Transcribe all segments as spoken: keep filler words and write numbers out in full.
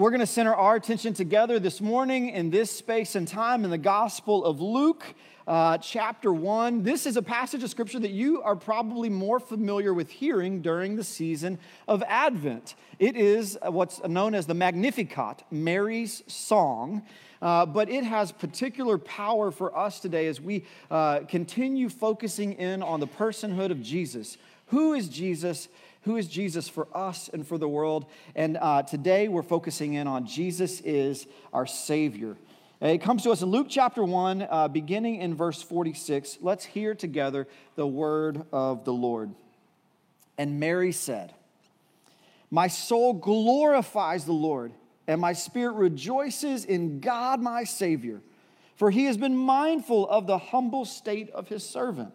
we're going to center our attention together this morning in this space and time in the Gospel of Luke, uh, chapter one. This is a passage of Scripture that you are probably more familiar with hearing during the season of Advent. It is what's known as the Magnificat, Mary's song, uh, but it has particular power for us today as we uh, continue focusing in on the personhood of Jesus. Who is Jesus? Who is Jesus for us and for the world? And uh, today we're focusing in on Jesus is our Savior. And it comes to us in Luke chapter one, uh, beginning in verse forty-six. Let's hear together the word of the Lord. And Mary said, "My soul glorifies the Lord, and my spirit rejoices in God my Savior, for he has been mindful of the humble state of his servant.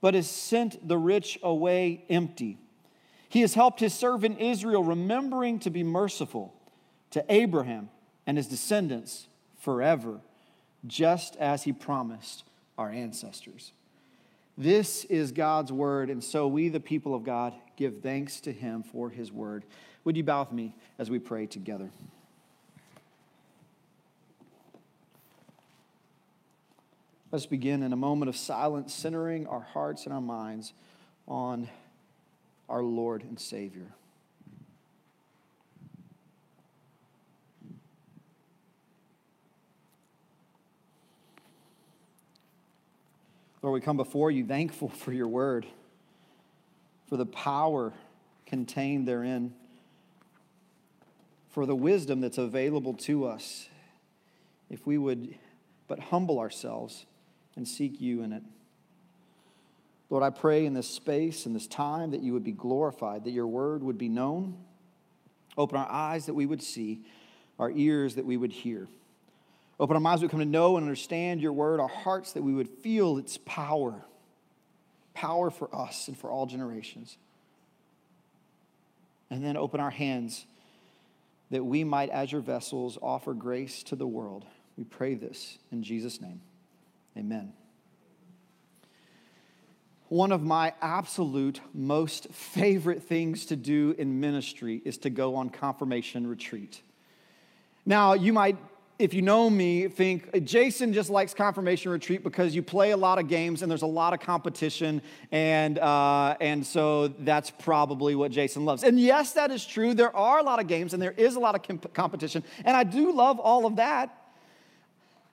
but has sent the rich away empty. He has helped his servant Israel, remembering to be merciful to Abraham and his descendants forever, just as he promised our ancestors." This is God's word, and so we, the people of God, give thanks to him for his word. Would you bow with me as we pray together? Let's begin in a moment of silence, centering our hearts and our minds on our Lord and Savior. Lord, we come before you thankful for your word, for the power contained therein, for the wisdom that's available to us, if we would but humble ourselves and seek you in it. Lord, I pray in this space, in this time, that you would be glorified, that your word would be known. Open our eyes that we would see, our ears that we would hear. Open our minds that we come to know and understand your word, our hearts that we would feel its power. Power for us and for all generations. And then open our hands that we might, as your vessels, offer grace to the world. We pray this in Jesus' name. Amen. One of my absolute most favorite things to do in ministry is to go on confirmation retreat. Now, you might, if you know me, think Jason just likes confirmation retreat because you play a lot of games and there's a lot of competition, and uh, and so that's probably what Jason loves. And yes, that is true. There are a lot of games and there is a lot of comp- competition, and I do love all of that.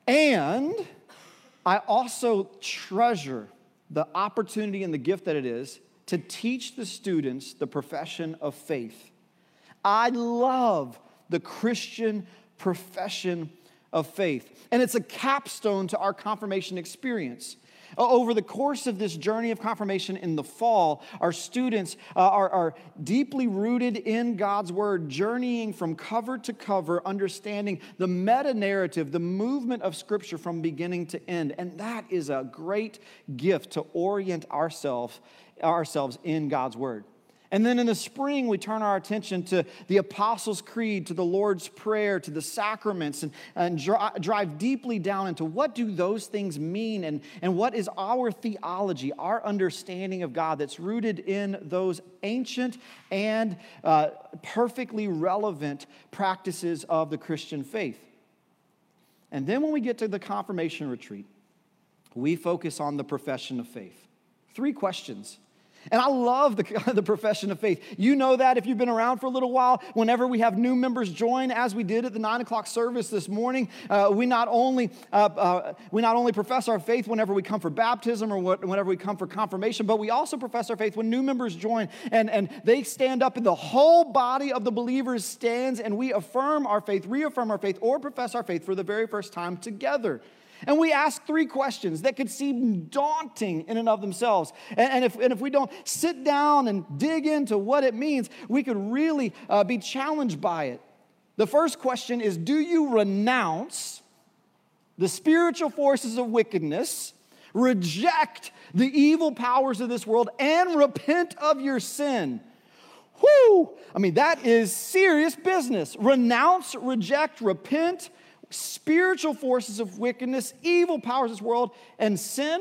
And I also treasure the opportunity and the gift that it is to teach the students the profession of faith. I love the Christian profession of faith. And it's a capstone to our confirmation experience. Over the course of this journey of confirmation in the fall, our students uh, are, are deeply rooted in God's Word, journeying from cover to cover, understanding the meta-narrative, the movement of Scripture from beginning to end. And that is a great gift to orient ourselves, ourselves in God's Word. And then in the spring, we turn our attention to the Apostles' Creed, to the Lord's Prayer, to the sacraments, and, and dri- drive deeply down into what do those things mean, and, and what is our theology, our understanding of God that's rooted in those ancient and uh, perfectly relevant practices of the Christian faith. And then when we get to the confirmation retreat, we focus on the profession of faith. Three questions. And I love the, the profession of faith. You know that if you've been around for a little while, whenever we have new members join, as we did at the nine o'clock service this morning, uh, we not only uh, uh, we not only profess our faith whenever we come for baptism or what, whenever we come for confirmation, but we also profess our faith when new members join, and, and they stand up, and the whole body of the believers stands, and we affirm our faith, reaffirm our faith, or profess our faith for the very first time together. And we ask three questions that could seem daunting in and of themselves. And, and, if, and if we don't sit down and dig into what it means, we could really uh, be challenged by it. The first question is, do you renounce the spiritual forces of wickedness, reject the evil powers of this world, and repent of your sin? Whoo! I mean, that is serious business. Renounce, reject, repent, spiritual forces of wickedness, evil powers of this world, and sin.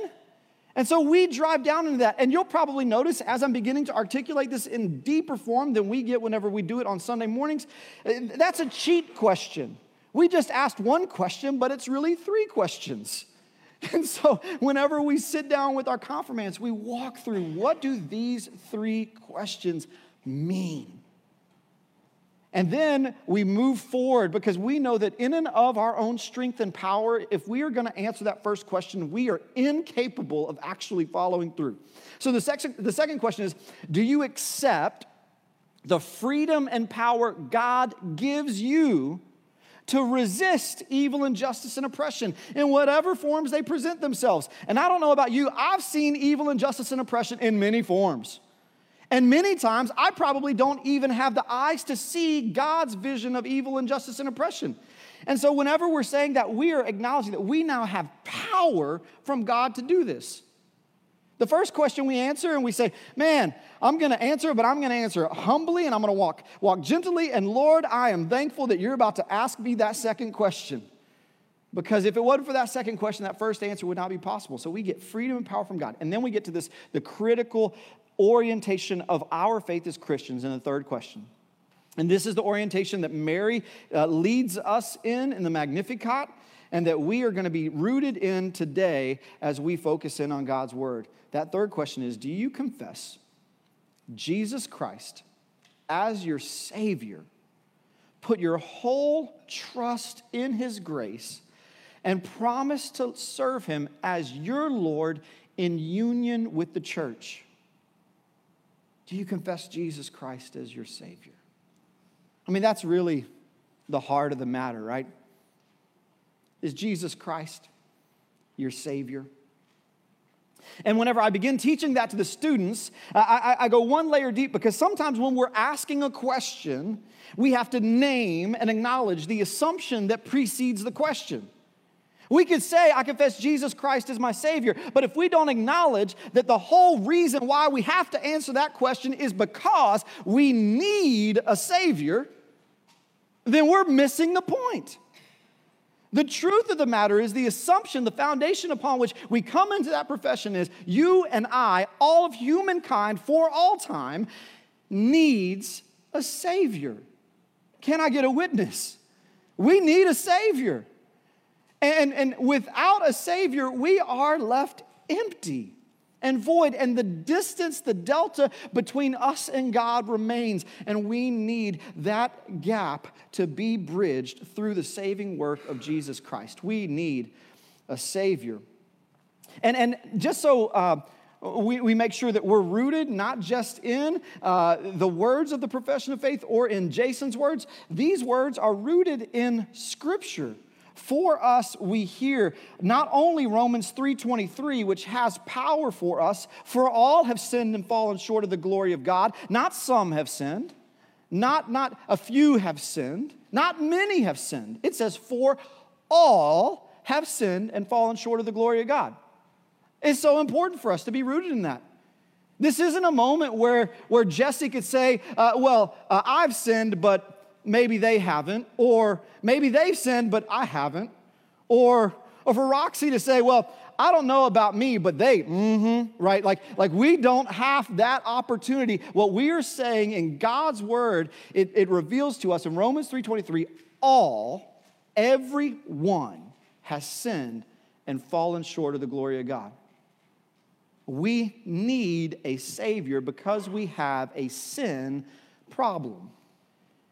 And so we drive down into that. And you'll probably notice as I'm beginning to articulate this in deeper form than we get whenever we do it on Sunday mornings, that's a cheat question. We just asked one question, but it's really three questions. And so whenever we sit down with our confirmants, we walk through, what do these three questions mean? And then we move forward, because we know that in and of our own strength and power, if we are going to answer that first question, we are incapable of actually following through. So the second, the second question is, do you accept the freedom and power God gives you to resist evil, injustice, and oppression in whatever forms they present themselves? And I don't know about you, I've seen evil, injustice, and oppression in many forms. And many times, I probably don't even have the eyes to see God's vision of evil, injustice, and oppression. And so whenever we're saying that, we are acknowledging that we now have power from God to do this. The first question we answer, and we say, man, I'm going to answer, but I'm going to answer it humbly, and I'm going to walk, walk gently. And Lord, I am thankful that you're about to ask me that second question. Because if it wasn't for that second question, that first answer would not be possible. So we get freedom and power from God. And then we get to this, the critical orientation of our faith as Christians in the third question. And this is the orientation that Mary uh, leads us in in the Magnificat, and that we are going to be rooted in today as we focus in on God's word. That third question is, do you confess Jesus Christ as your Savior, put your whole trust in his grace, and promise to serve him as your Lord in union with the church? Do you confess Jesus Christ as your Savior? I mean, that's really the heart of the matter, right? Is Jesus Christ your Savior? And whenever I begin teaching that to the students, I, I, I go one layer deep, because sometimes when we're asking a question, we have to name and acknowledge the assumption that precedes the question. We could say, I confess Jesus Christ as my Savior, but if we don't acknowledge that the whole reason why we have to answer that question is because we need a Savior, then we're missing the point. The truth of the matter is, the assumption, the foundation upon which we come into that profession is, you and I, all of humankind for all time, needs a Savior. Can I get a witness? We need a Savior. And, and without a Savior, we are left empty and void. And the distance, the delta between us and God remains. And we need that gap to be bridged through the saving work of Jesus Christ. We need a Savior. And, and just so uh, we, we make sure that we're rooted not just in uh, the words of the profession of faith or in Jason's words, these words are rooted in Scripture. For us, we hear not only Romans three twenty-three, which has power for us, for all have sinned and fallen short of the glory of God. Not some have sinned, not, not a few have sinned, not many have sinned. It says, for all have sinned and fallen short of the glory of God. It's so important for us to be rooted in that. This isn't a moment where, where Jesse could say, uh, well, uh, I've sinned, but maybe they haven't, or maybe they've sinned, but I haven't. Or, or for Roxy to say, well, I don't know about me, but they, mm-hmm, right? Like, like we don't have that opportunity. What we are saying in God's word, it, it reveals to us in Romans three twenty-three, all, everyone has sinned and fallen short of the glory of God. We need a Savior because we have a sin problem.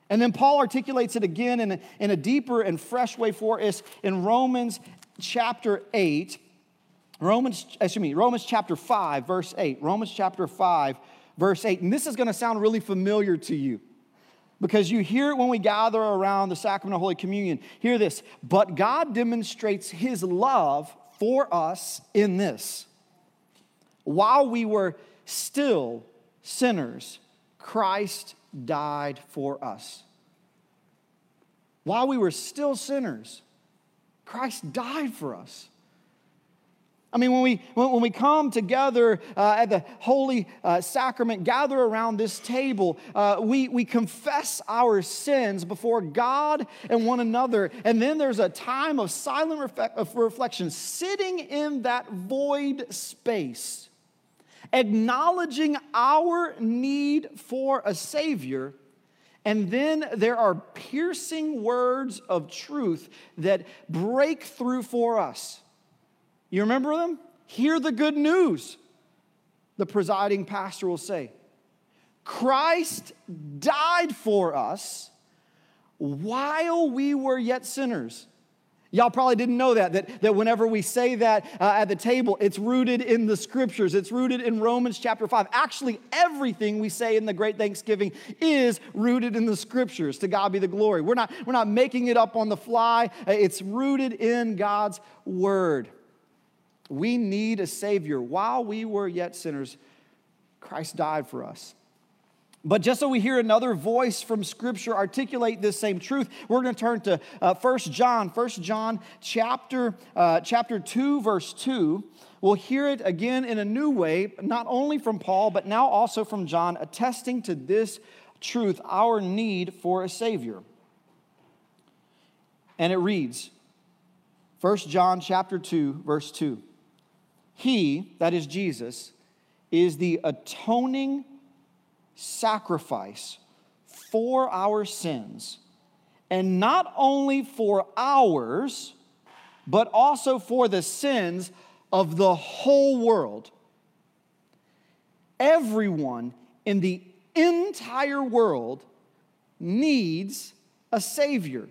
And then Paul articulates it again in a, in a deeper and fresh way for us in Romans chapter eight, Romans, excuse me, Romans chapter five, verse eight. Romans chapter five, verse eight. And this is going to sound really familiar to you, because you hear it when we gather around the sacrament of Holy Communion. Hear this. But God demonstrates his love for us in this: while we were still sinners, Christ died for us. While we were still sinners, Christ died for us. I mean, when we when we come together uh, at the Holy uh, Sacrament, gather around this table, uh, we, we confess our sins before God and one another. And then there's a time of silent reflect, of reflection, sitting in that void space, acknowledging our need for a Savior. And then there are piercing words of truth that break through for us. You remember them? Hear the good news, the presiding pastor will say. Christ died for us while we were yet sinners. Y'all probably didn't know that, that, that whenever we say that uh, at the table, it's rooted in the Scriptures. It's rooted in Romans chapter five. Actually, everything we say in the Great Thanksgiving is rooted in the Scriptures. To God be the glory. We're not, we're not making it up on the fly. It's rooted in God's Word. We need a Savior. While we were yet sinners, Christ died for us. But just so we hear another voice from Scripture articulate this same truth, we're going to turn to uh, First John. First John chapter, uh, chapter two, verse two. We'll hear it again in a new way, not only from Paul, but now also from John, attesting to this truth, our need for a Savior. And it reads, First John chapter two, verse two. He, that is Jesus, is the atoning sacrifice for our sins, and not only for ours, but also for the sins of the whole world. Everyone in the entire world needs a Savior,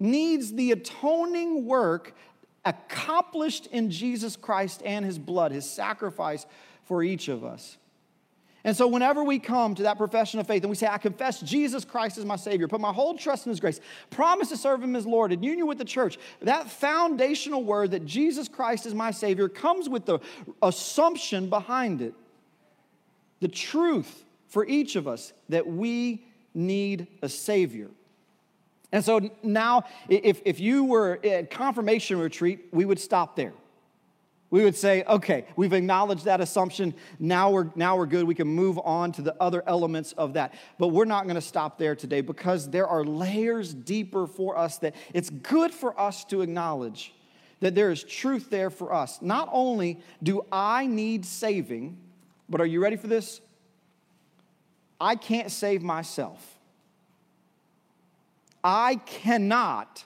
needs the atoning work accomplished in Jesus Christ and His blood, His sacrifice for each of us. And so whenever we come to that profession of faith and we say, I confess Jesus Christ is my Savior, put my whole trust in His grace, promise to serve Him as Lord in union with the church, that foundational word that Jesus Christ is my Savior comes with the assumption behind it, the truth for each of us that we need a Savior. And so now, if, if you were at confirmation retreat, we would stop there. We would say, okay, we've acknowledged that assumption. Now we're, now we're good. We can move on to the other elements of that. But we're not going to stop there today because there are layers deeper for us that it's good for us to acknowledge that there is truth there for us. Not only do I need saving, but are you ready for this? I can't save myself. I cannot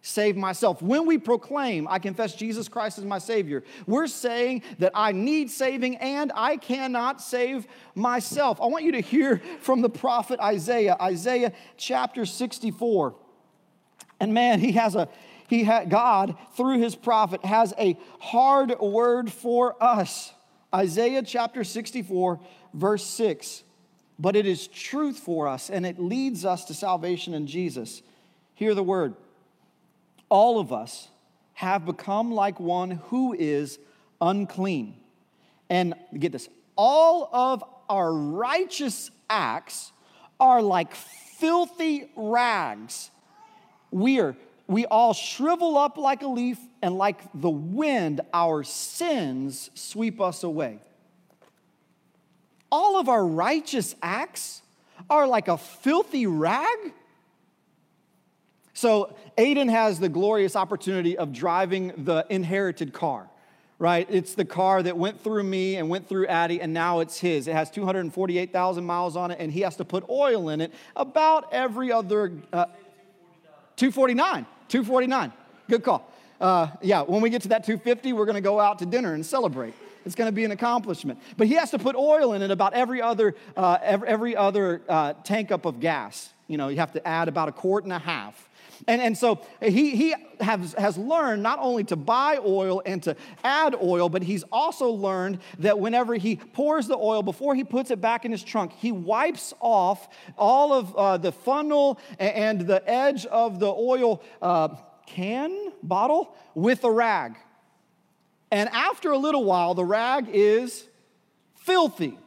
save myself. When we proclaim, I confess Jesus Christ as my Savior, we're saying that I need saving and I cannot save myself. I want you to hear from the prophet Isaiah, Isaiah chapter sixty-four. And man, he has a, he had, God through his prophet has a hard word for us. Isaiah chapter sixty-four, verse six. But it is truth for us, and it leads us to salvation in Jesus. Hear the word. All of us have become like one who is unclean. And get this, all of our righteous acts are like filthy rags. We are, we all shrivel up like a leaf, and like the wind, our sins sweep us away. All of our righteous acts are like a filthy rag. So Aiden has the glorious opportunity of driving the inherited car, right? It's the car that went through me and went through Addie, and now it's his. It has two hundred forty-eight thousand miles on it, and he has to put oil in it about every other... Uh, two forty-nine. two forty-nine. Good call. Uh, yeah, when we get to that two fifty, we're going to go out to dinner and celebrate. It's going to be an accomplishment. But he has to put oil in it about every other uh, every, every other uh, tank up of gas. You know, you have to add about a quart and a half. And, and so he, he has, has learned not only to buy oil and to add oil, but he's also learned that whenever he pours the oil, before he puts it back in his trunk, he wipes off all of uh, the funnel and the edge of the oil uh, can, bottle, with a rag. And after a little while, the rag is filthy.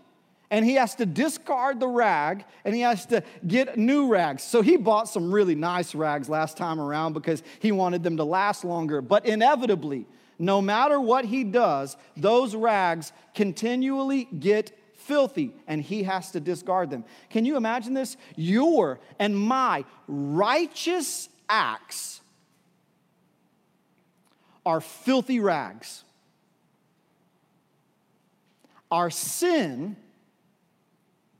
and he has to discard the rag, and he has to get new rags. So he bought some really nice rags last time around because he wanted them to last longer. But inevitably, no matter what he does, those rags continually get filthy, and he has to discard them. Can you imagine this? Your and my righteous acts are filthy rags. Our sin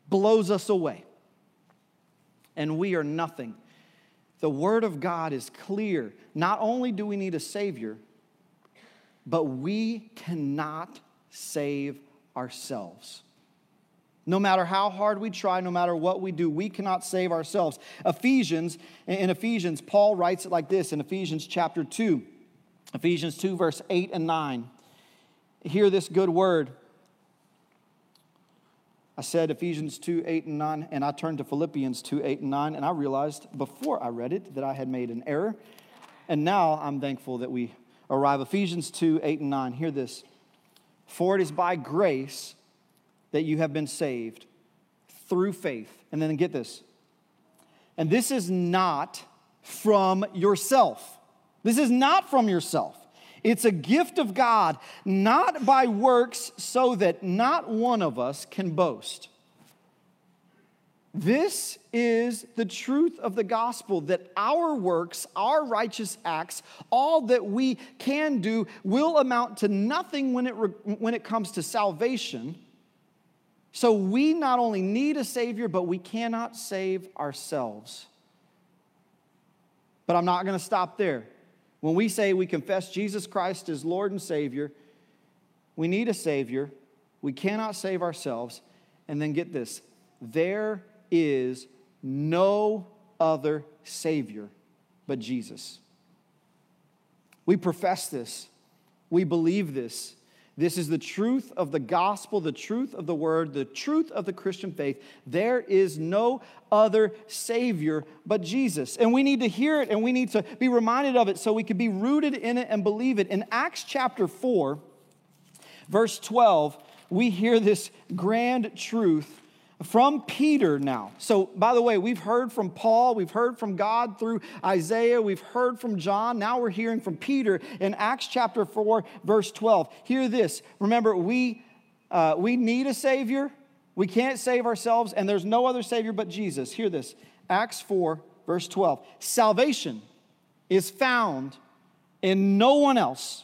blows us away, and we are nothing. The Word of God is clear. Not only do we need a Savior, but we cannot save ourselves. No matter how hard we try, no matter what we do, we cannot save ourselves. Ephesians, in Ephesians, Paul writes it like this in Ephesians chapter two. Ephesians two, verse eight and nine. Hear this good word. I said Ephesians two, eight and nine, and I turned to Philippians two, eight and nine, and I realized before I read it that I had made an error. And now I'm thankful that we arrive. Ephesians two, eight and nine. Hear this. For it is by grace that you have been saved through faith. And then get this. And this is not from yourself. This is not from yourself. It's a gift of God, not by works, so that not one of us can boast. This is the truth of the gospel, that our works, our righteous acts, all that we can do will amount to nothing when it, when it comes to salvation. So we not only need a Savior, but we cannot save ourselves. But I'm not going to stop there. When we say we confess Jesus Christ as Lord and Savior, we need a Savior, we cannot save ourselves, and then get this, there is no other Savior but Jesus. We profess this. We believe this. This is the truth of the gospel, the truth of the word, the truth of the Christian faith. There is no other Savior but Jesus. And we need to hear it, and we need to be reminded of it so we can be rooted in it and believe it. In Acts chapter four, verse twelve, we hear this grand truth from Peter now. So, by the way, we've heard from Paul, we've heard from God through Isaiah, we've heard from John, now we're hearing from Peter in Acts chapter four, verse twelve. Hear this. Remember, we uh, we need a Savior, we can't save ourselves, and there's no other Savior but Jesus. Hear this. Acts four, verse twelve. Salvation is found in no one else,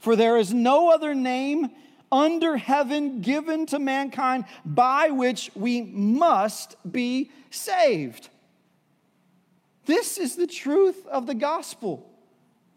for there is no other name under heaven given to mankind by which we must be saved. This is the truth of the gospel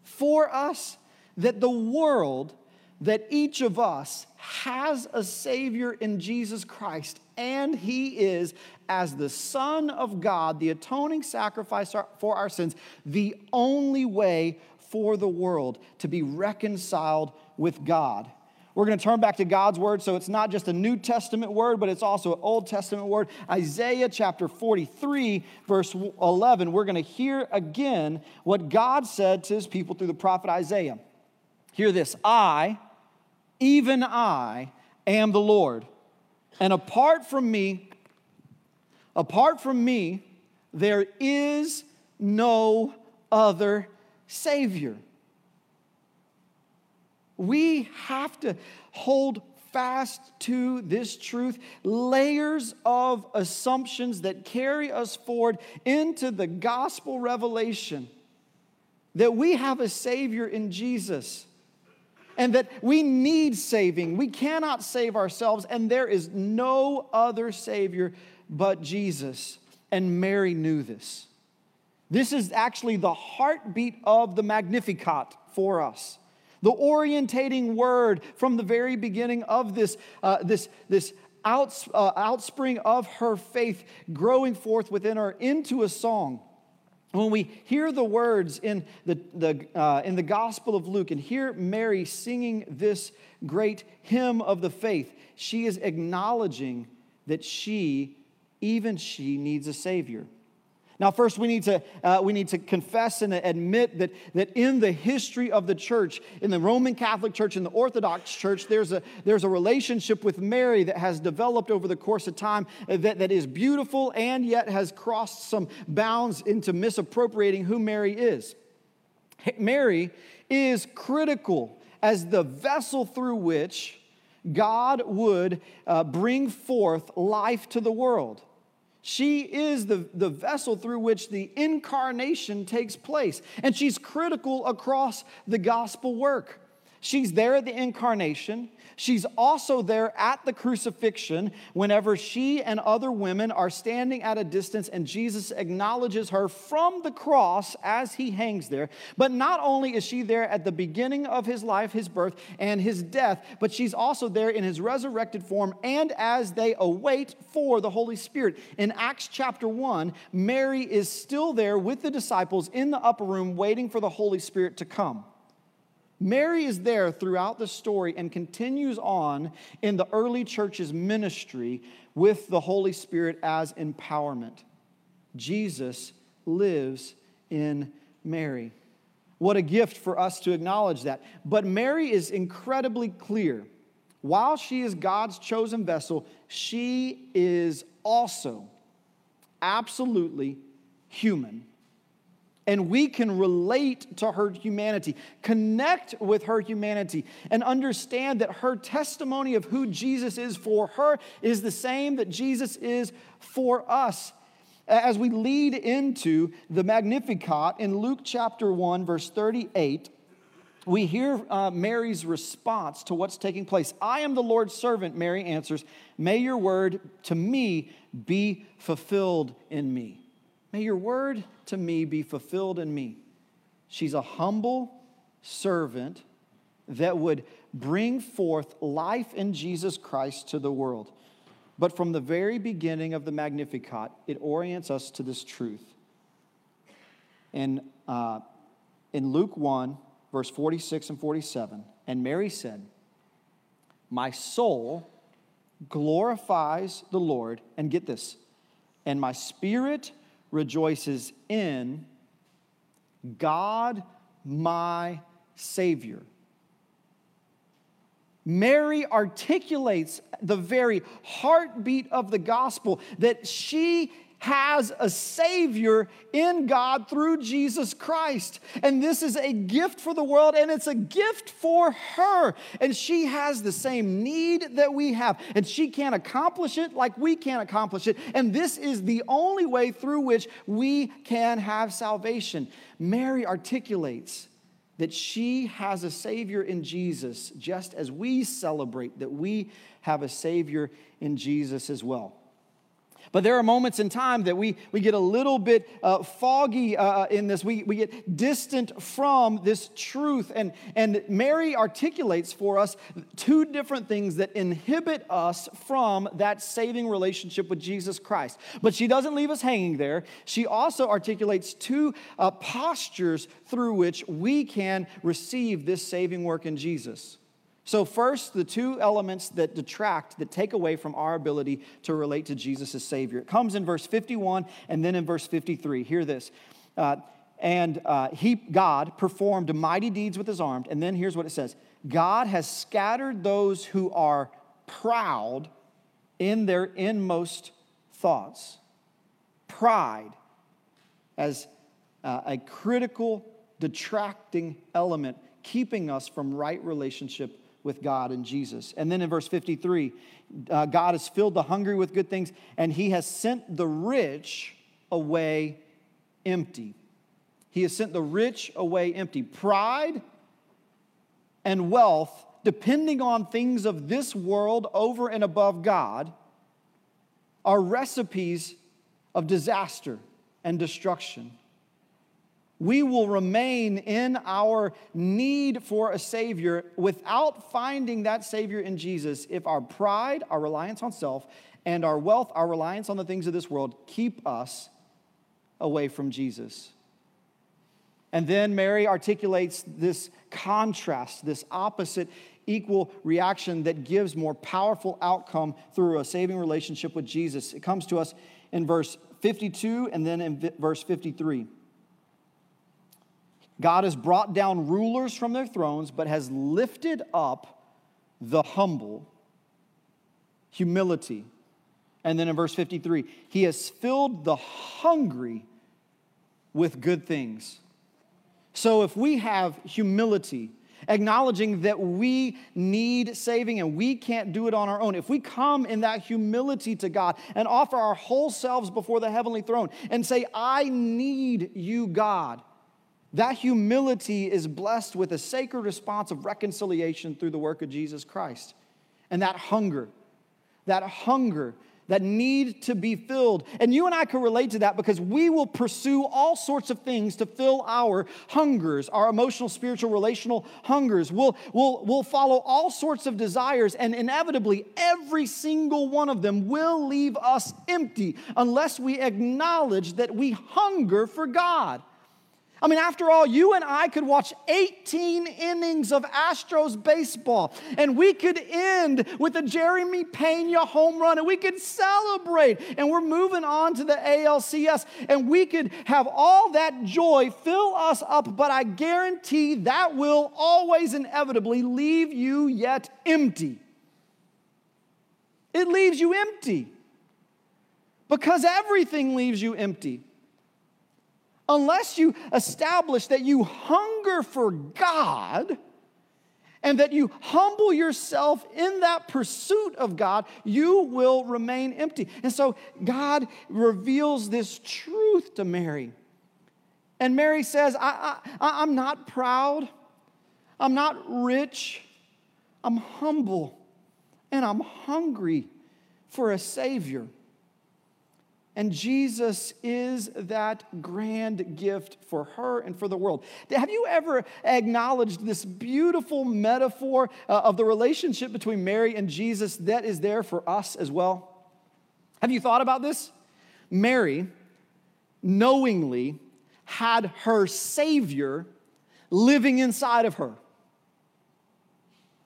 for us, that the world, that each of us has a Savior in Jesus Christ, and He is, as the Son of God, the atoning sacrifice for our sins, the only way for the world to be reconciled with God. We're going to turn back to God's word, so it's not just a New Testament word, but it's also an Old Testament word. Isaiah chapter forty-three, verse eleven, we're going to hear again what God said to His people through the prophet Isaiah. Hear this, I, even I, am the Lord, and apart from me, apart from me, there is no other Savior. We have to hold fast to this truth, layers of assumptions that carry us forward into the gospel revelation, that we have a Savior in Jesus and that we need saving. We cannot save ourselves, and there is no other Savior but Jesus. And Mary knew this. This is actually the heartbeat of the Magnificat for us. The orientating word from the very beginning of this, uh, this, this outs, uh, outspring of her faith growing forth within her into a song. When we hear the words in the, the, uh, in the Gospel of Luke and hear Mary singing this great hymn of the faith, she is acknowledging that she, even she, needs a Savior. Now, first, we need to uh, we need to confess and admit that that in the history of the church, in the Roman Catholic Church, in the Orthodox Church, there's a there's a relationship with Mary that has developed over the course of time that, that is beautiful and yet has crossed some bounds into misappropriating who Mary is. Mary is critical as the vessel through which God would uh, bring forth life to the world. She is the, the vessel through which the incarnation takes place. And she's critical across the gospel work. She's there at the incarnation. She's also there at the crucifixion whenever she and other women are standing at a distance and Jesus acknowledges her from the cross as he hangs there. But not only is she there at the beginning of his life, his birth, and his death, but she's also there in his resurrected form and as they await for the Holy Spirit. In Acts chapter one, Mary is still there with the disciples in the upper room waiting for the Holy Spirit to come. Mary is there throughout the story and continues on in the early church's ministry with the Holy Spirit as empowerment. Jesus lives in Mary. What a gift for us to acknowledge that. But Mary is incredibly clear. While she is God's chosen vessel, she is also absolutely human. And we can relate to her humanity, connect with her humanity, and understand that her testimony of who Jesus is for her is the same that Jesus is for us. As we lead into the Magnificat in Luke chapter one, verse thirty-eight, we hear uh, Mary's response to what's taking place. "I am the Lord's servant," Mary answers. "May your word to me be fulfilled in me." May your word to me be fulfilled in me. She's a humble servant that would bring forth life in Jesus Christ to the world. But from the very beginning of the Magnificat, it orients us to this truth. In, uh, in Luke one, verse forty-six and forty-seven, "And Mary said, 'My soul glorifies the Lord,'" and get this, "'and my spirit rejoices in God, my Savior.'" Mary articulates the very heartbeat of the gospel, that she has a Savior in God through Jesus Christ. And this is a gift for the world, and it's a gift for her. And she has the same need that we have. And she can't accomplish it like we can't accomplish it. And this is the only way through which we can have salvation. Mary articulates that she has a Savior in Jesus, just as we celebrate that we have a Savior in Jesus as well. But there are moments in time that we, we get a little bit uh, foggy uh, in this. We, we get distant from this truth. And, and Mary articulates for us two different things that inhibit us from that saving relationship with Jesus Christ. But she doesn't leave us hanging there. She also articulates two uh, postures through which we can receive this saving work in Jesus. So first, the two elements that detract, that take away from our ability to relate to Jesus as Savior. It comes in verse fifty-one and then in verse fifty-three. Hear this. Uh, and uh, he, God performed mighty deeds with his arm. And then here's what it says. God has scattered those who are proud in their inmost thoughts. Pride as uh, a critical detracting element, keeping us from right relationship with God and Jesus. And then in verse fifty-three, uh, God has filled the hungry with good things, and he has sent the rich away empty. He has sent the rich away empty. Pride and wealth, depending on things of this world over and above God, are recipes of disaster and destruction. We will remain in our need for a Savior without finding that Savior in Jesus if our pride, our reliance on self, and our wealth, our reliance on the things of this world, keep us away from Jesus. And then Mary articulates this contrast, this opposite equal reaction that gives more powerful outcome through a saving relationship with Jesus. It comes to us in verse fifty-two and then in verse fifty-three. God has brought down rulers from their thrones, but has lifted up the humble. Humility. And then in verse fifty-three, he has filled the hungry with good things. So if we have humility, acknowledging that we need saving and we can't do it on our own, if we come in that humility to God and offer our whole selves before the heavenly throne and say, I need you, God, that humility is blessed with a sacred response of reconciliation through the work of Jesus Christ. And that hunger, that hunger, that need to be filled. And you and I can relate to that because we will pursue all sorts of things to fill our hungers, our emotional, spiritual, relational hungers. We'll, we'll, we'll follow all sorts of desires, and inevitably every single one of them will leave us empty unless we acknowledge that we hunger for God. I mean, after all, you and I could watch eighteen innings of Astros baseball, and we could end with a Jeremy Peña home run, and we could celebrate, and we're moving on to the A L C S, and we could have all that joy fill us up, but I guarantee that will always inevitably leave you yet empty. It leaves you empty because everything leaves you empty. Unless you establish that you hunger for God and that you humble yourself in that pursuit of God, you will remain empty. And so God reveals this truth to Mary. And Mary says, I, I, I'm not proud. I'm not rich. I'm humble. And I'm hungry for a Savior. And Jesus is that grand gift for her and for the world. Have you ever acknowledged this beautiful metaphor uh, of the relationship between Mary and Jesus that is there for us as well? Have you thought about this? Mary knowingly had her Savior living inside of her.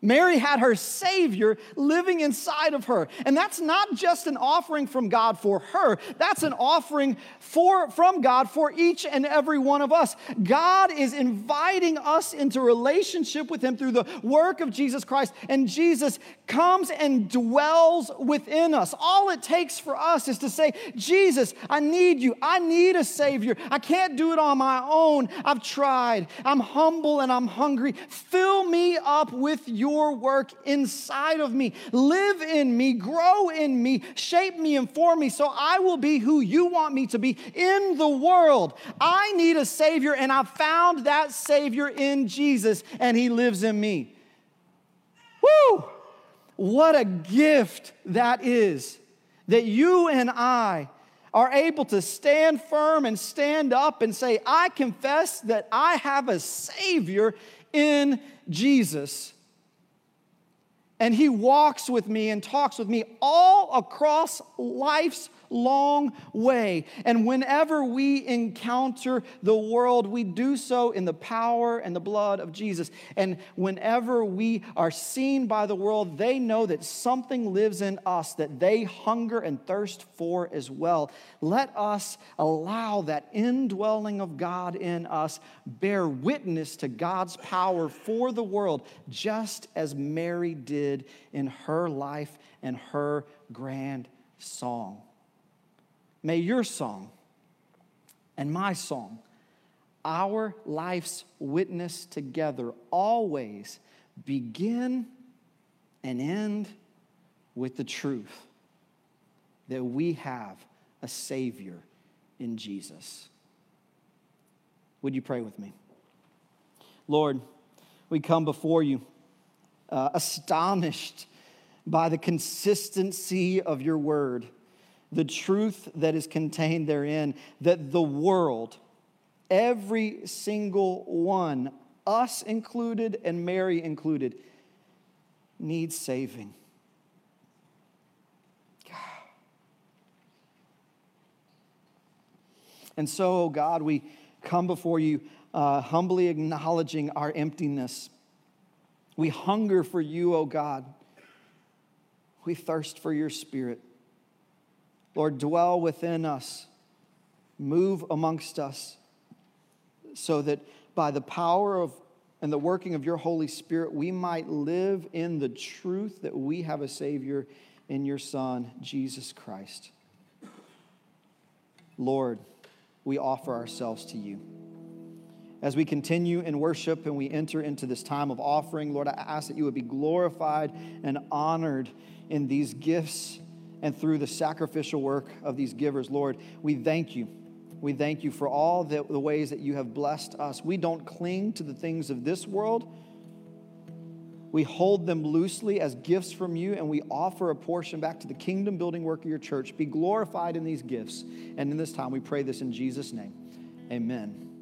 Mary had her Savior living inside of her. And that's not just an offering from God for her. That's an offering for, from God for each and every one of us. God is inviting us into relationship with Him through the work of Jesus Christ. And Jesus comes and dwells within us. All it takes for us is to say, Jesus, I need you. I need a Savior. I can't do it on my own. I've tried. I'm humble and I'm hungry. Fill me up with your Your work inside of me. Live in me, grow in me, shape me and form me so I will be who you want me to be in the world. I need a Savior, and I found that Savior in Jesus, and He lives in me. Woo! What a gift that is, that you and I are able to stand firm and stand up and say, I confess that I have a Savior in Jesus. And He walks with me and talks with me all across life's long way. And whenever we encounter the world, we do so in the power and the blood of Jesus. And whenever we are seen by the world, they know that something lives in us that they hunger and thirst for as well. Let us allow that indwelling of God in us bear witness to God's power for the world, just as Mary did in her life and her grand song. May your song and my song, our life's witness together, always begin and end with the truth that we have a Savior in Jesus. Would you pray with me? Lord, we come before you, uh, astonished by the consistency of your word, the truth that is contained therein, that the world, every single one, us included and Mary included, needs saving. God. And so, oh God, we come before you uh, humbly acknowledging our emptiness. We hunger for you, oh God. We thirst for your Spirit. Lord, dwell within us. move amongst us so that by the power of and the working of your Holy Spirit, we might live in the truth that we have a Savior in your Son, Jesus Christ. Lord, we offer ourselves to you. As we continue in worship and we enter into this time of offering, Lord, I ask that you would be glorified and honored in these gifts and through the sacrificial work of these givers. Lord, we thank you. We thank you for all the, the ways that you have blessed us. We don't cling to the things of this world. We hold them loosely as gifts from you, and we offer a portion back to the kingdom-building work of your church. Be glorified in these gifts. And in this time, we pray this in Jesus' name. Amen.